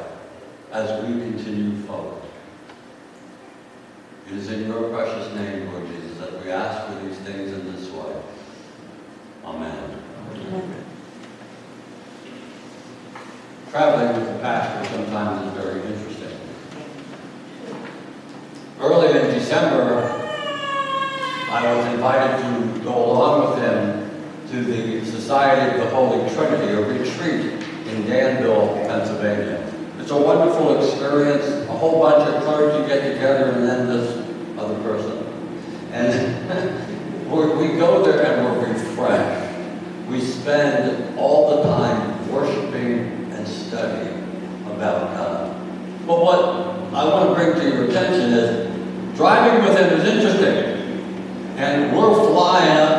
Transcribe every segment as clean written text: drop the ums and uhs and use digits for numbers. as we continue forward. It is in your precious name, Lord Jesus, that we ask for these things in this way. Amen. Amen. Traveling with the pastor sometimes is very interesting. Early in December, I was invited to go along with him to the Society of the Holy Trinity, a retreat in Danville, Pennsylvania. It's a wonderful experience. A whole bunch of clergy get together and then this other person. And we go there and we're refreshed. We spend all the time worshiping and studying about God. But what I want to bring to your attention is driving with him is interesting. And we're flying up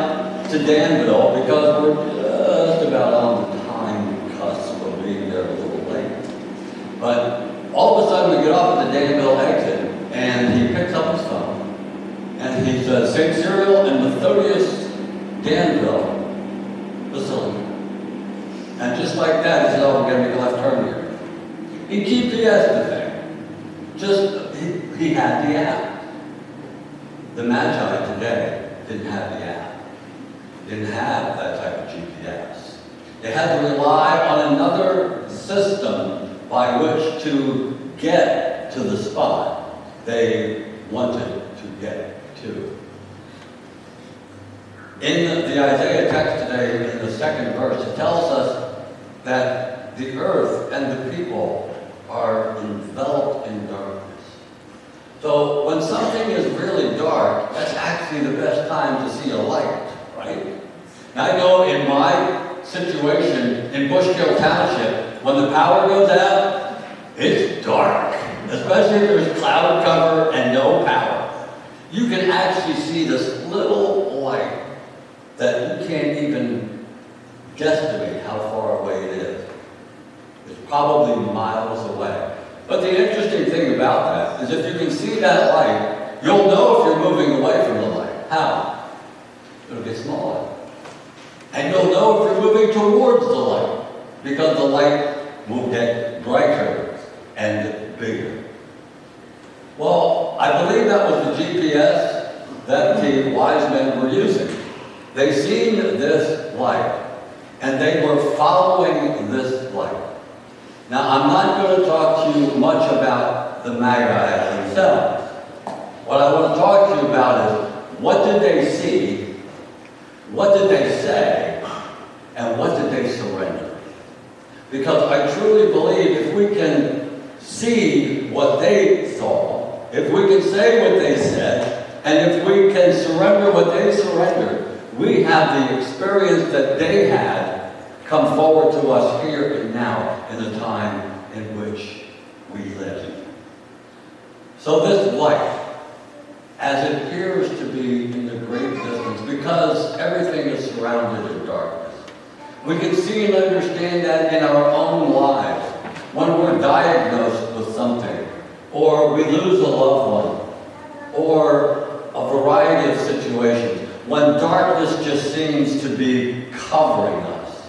to Danville because we're just about on the But all of a sudden we get off at the Danville exit, and he picks up his phone. And he says, St. Cyril and Methodius, Danville, Basilica. And just like that, he says, oh, we're going to make a left turn here. He GPSed the thing. Just, he had the app. The Magi today didn't have the app. Didn't have that type of GPS. They had to rely on another system by which to get to the spot they wanted to get to. In the Isaiah text today, in the second verse, it tells us that the earth and the people are enveloped in darkness. So when something is really dark, that's actually the best time to see a light, right? And I know in my situation in Bushkill Township, when the power goes out, it's dark, especially if there's cloud cover and no power. You can actually see this little light that you can't even guesstimate how far away it is. It's probably miles away. But the interesting thing about that is if you can see that light, you'll know if you're moving away from the light. How? It'll get smaller. And you'll know if you're moving towards the light, because the light will get brighter and bigger. Well, I believe that was the GPS that the wise men were using. They seen this light, and they were following this light. Now, I'm not going to talk to you much about the Magi themselves. What I want to talk to you about is, what did they see, what did they say, and what did they surrender? Because I truly believe if we can see what they saw, if we can say what they said, and if we can surrender what they surrendered, we have the experience that they had come forward to us here and now in the time in which we live. So this life, as it appears to be in the great distance, because everything is surrounded in darkness, we can see and understand that in our own lives, when we're diagnosed with something, or we lose a loved one, or a variety of situations, when darkness just seems to be covering us.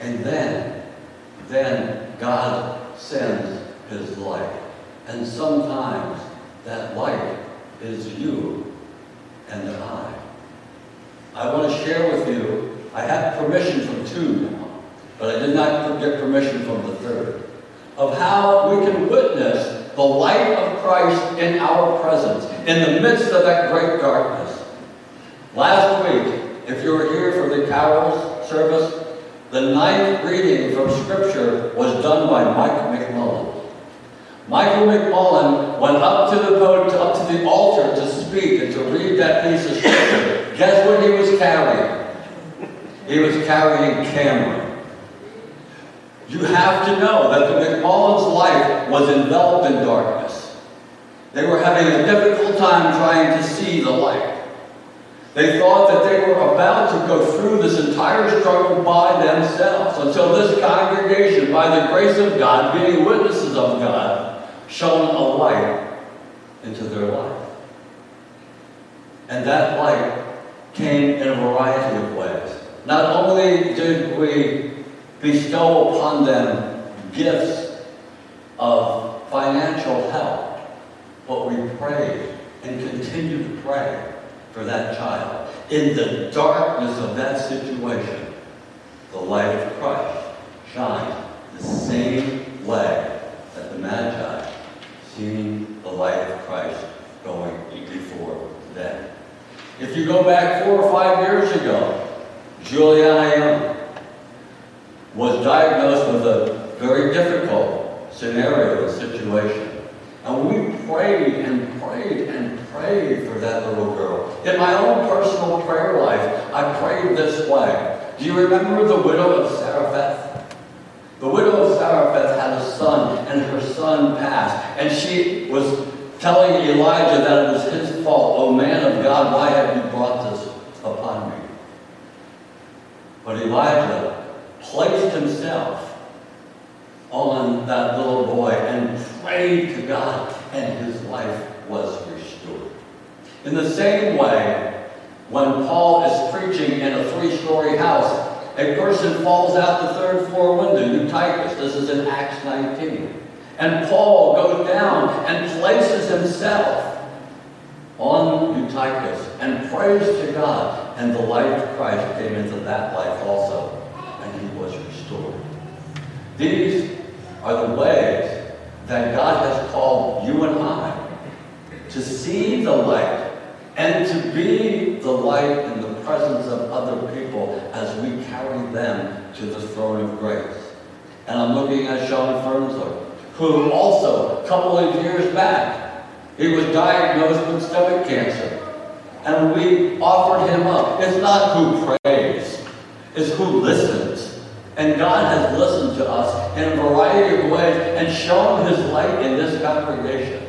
And then God sends his light. And sometimes that light is you and I. I want to share with you, I have permission from two now, but I did not get permission from the third, of how we can witness the light of Christ in our presence, in the midst of that great darkness. Last week, if you were here for the Carol service, the ninth reading from Scripture was done by Michael McMullen. Michael McMullen went up to the podium, up to the altar to speak and to read that piece of Scripture. Guess what he was carrying? He was carrying Cameron. You have to know that the McMullens' life was enveloped in darkness. They were having a difficult time trying to see the light. They thought that they were about to go through this entire struggle by themselves until this congregation, by the grace of God, being witnesses of God, shone a light into their life. And that light came in a variety of ways. Not only did we bestow upon them gifts of financial help, but we prayed and continue to pray for that child. In the darkness of that situation, the light of Christ shines the same way that the Magi seen the light of Christ going before them. If you go back 4 or 5 years ago, Julia was diagnosed with a very difficult scenario, situation. And we prayed and prayed and prayed for that little girl. In my own personal prayer life, I prayed this way. Do you remember the widow of Zarephath? The widow of Zarephath had a son, and her son passed. And she was telling Elijah that it was his fault. Oh, man of God, why have you brought this upon me? But Elijah placed himself on that little boy and prayed to God, and his life was restored. In the same way, when Paul is preaching in a three-story house, a person falls out the third floor window, Eutychus. This is in Acts 19. And Paul goes down and places himself on Eutychus and prays to God, and the light of Christ came into that life also, and he was restored. These are the ways that God has called you and I to see the light and to be the light in the presence of other people as we carry them to the throne of grace. And I'm looking at Sean Furnsler, who also, a couple of years back, he was diagnosed with stomach cancer. And we offered him up. It's not who prays, it's who listens. And God has listened to us in a variety of ways and shown his light in this congregation.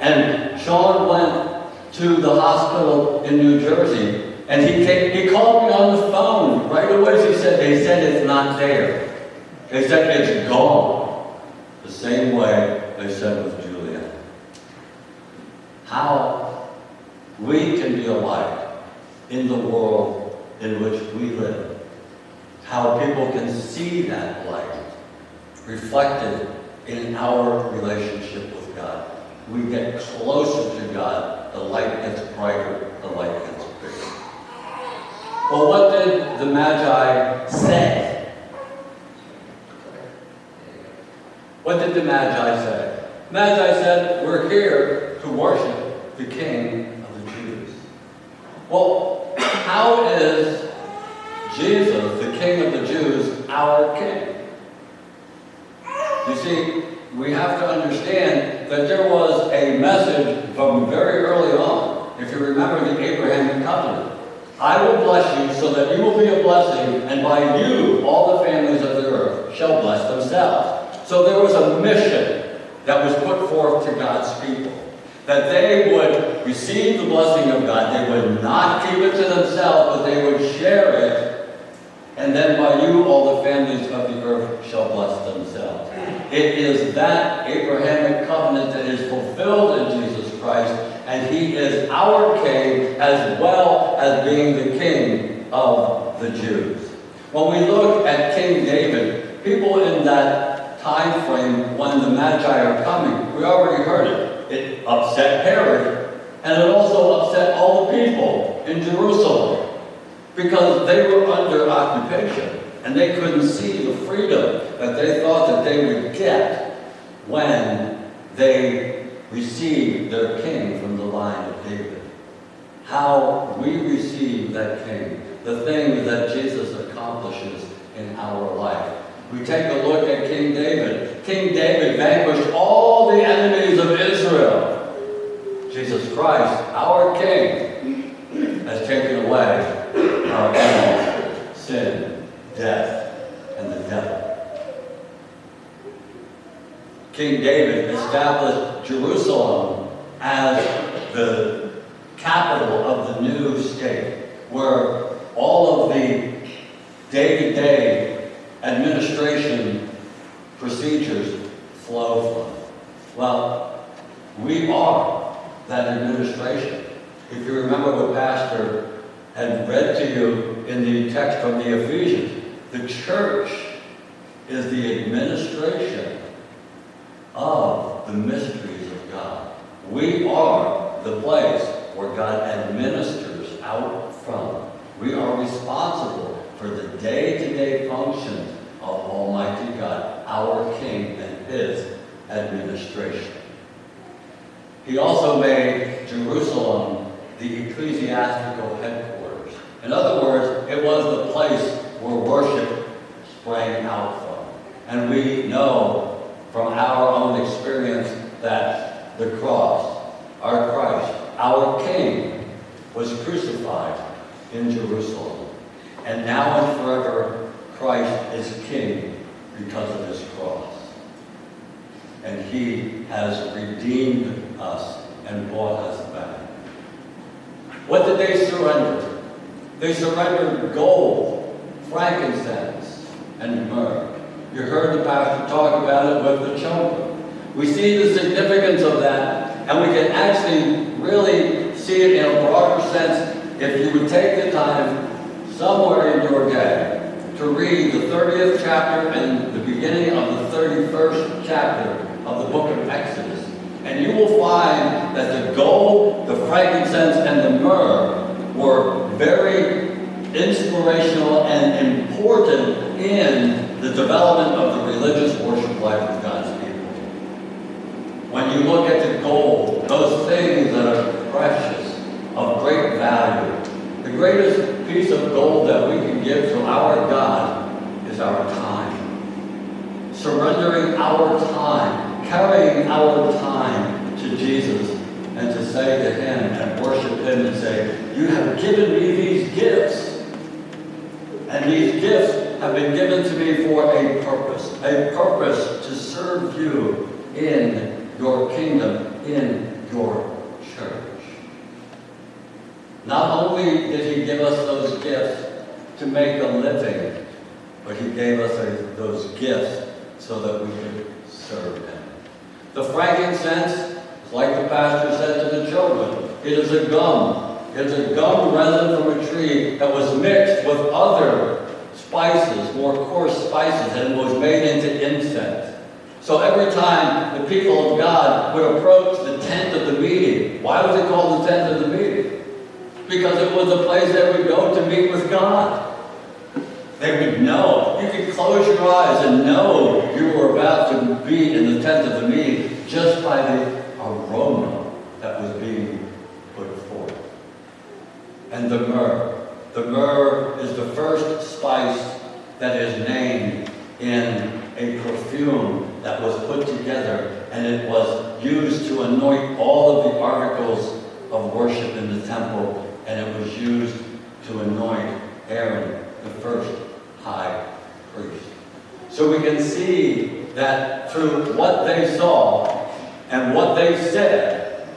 And Sean went to the hospital in New Jersey, and he called me on the phone right away. They said it's not there. They said it's gone. The same way they said with Julia. How we can be a light in the world in which we live. How people can see that light reflected in our relationship with God. We get closer to God, the light gets brighter, the light gets bigger. Well, what did the Magi say? What did the Magi say? Magi said, we're here to worship the King of the Jews. Well, how is Jesus, the King of the Jews, our King? You see, we have to understand that there was a message from very early on. If you remember the Abrahamic covenant, I will bless you so that you will be a blessing, and by you all the families of the earth shall bless themselves. So there was a mission that was put forth to God's people, that they would receive the blessing of God. They would not keep it to themselves, but they would share it. And then by you all the families of the earth shall bless themselves. It is that Abrahamic covenant that is fulfilled in Jesus Christ, and he is our King as well as being the King of the Jews. When we look at King David, people in that time frame when the Magi are coming. We already heard it. It upset Herod, and it also upset all the people in Jerusalem, because they were under occupation, and they couldn't see the freedom that they thought that they would get when they received their king from the line of David. How we receive that king, the thing that Jesus accomplishes in our life. We take a look at King David. King David vanquished all the enemies of Israel. Jesus Christ, our King, has taken away our enemies, sin, death, and the devil. King David established Jerusalem as the capital of the new state, where all of the day-to-day administration procedures flow from. Well, we are that administration. If you remember what Pastor had read to you in the text from the Ephesians, the church is the administration of the mysteries of God. We are the place where God administers out from. We are responsible for the day-to-day functions of Almighty God, our King, and His administration. He also made Jerusalem the ecclesiastical headquarters. In other words, it was the place where worship sprang out from. And we know from our own experience that the cross, our Christ, our King, was crucified in Jerusalem. And now and forever, Christ is King because of His cross. And He has redeemed us and brought us back. What did they surrender? They surrendered gold, frankincense, and myrrh. You heard the pastor talk about it with the children. We see the significance of that, and we can actually really see it in a broader sense if you would take the time somewhere in your day to read the 30th chapter and the beginning of the 31st chapter of the book of Exodus. And you will find that the gold, the frankincense, and the myrrh were very inspirational and important in the development of the religious worship life of God's people. When you look at the gold, those things that are precious, of great value, the greatest piece of gold that we can give to our God is our time. Surrendering our time, carrying our time to Jesus, and to say to Him and worship Him and say, "You have given me these gifts, and these gifts have been given to me for a purpose to serve You in Your kingdom, in Your church." Not only did He give us those gifts to make a living, but He gave us those gifts so that we could serve Him. The frankincense, like the pastor said to the children, it is a gum. It's a gum resin from a tree that was mixed with other spices, more coarse spices, and was made into incense. So every time the people of God would approach the tent of the meeting, why was it called the tent of the meeting? Because it was a place they would go to meet with God. They would know. You could close your eyes and know you were about to be in the tent of the meeting just by the aroma that was being put forth. And the myrrh. The myrrh is the first spice that is named in a perfume that was put together, and it was used to anoint all of the articles of worship in the temple. And it was used to anoint Aaron, the first high priest. So we can see that through what they saw, and what they said,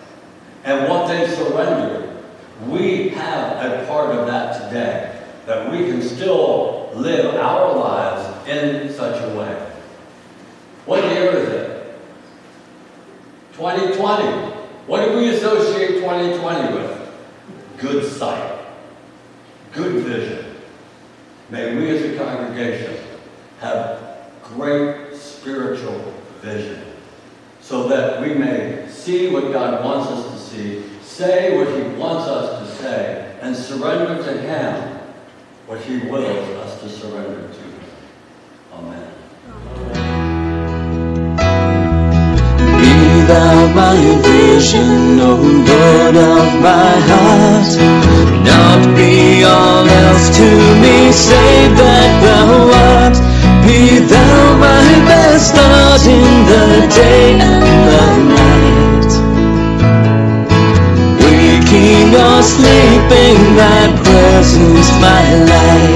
and what they surrendered, we have a part of that today, that we can still live our lives in such a way. What year is it? 2020. What do we associate 2020 with? Good sight, good vision. May we as a congregation have great spiritual spiritual vision, so that we may see what God wants us to see, say what he wants us to say, and surrender to him what he wills us to surrender to him. Amen. Be thou my vision, O Lord of my heart. Not be all else to me, save that thou art. Be thou my best stars in the day and the night. Waking or sleeping, thy presence my light.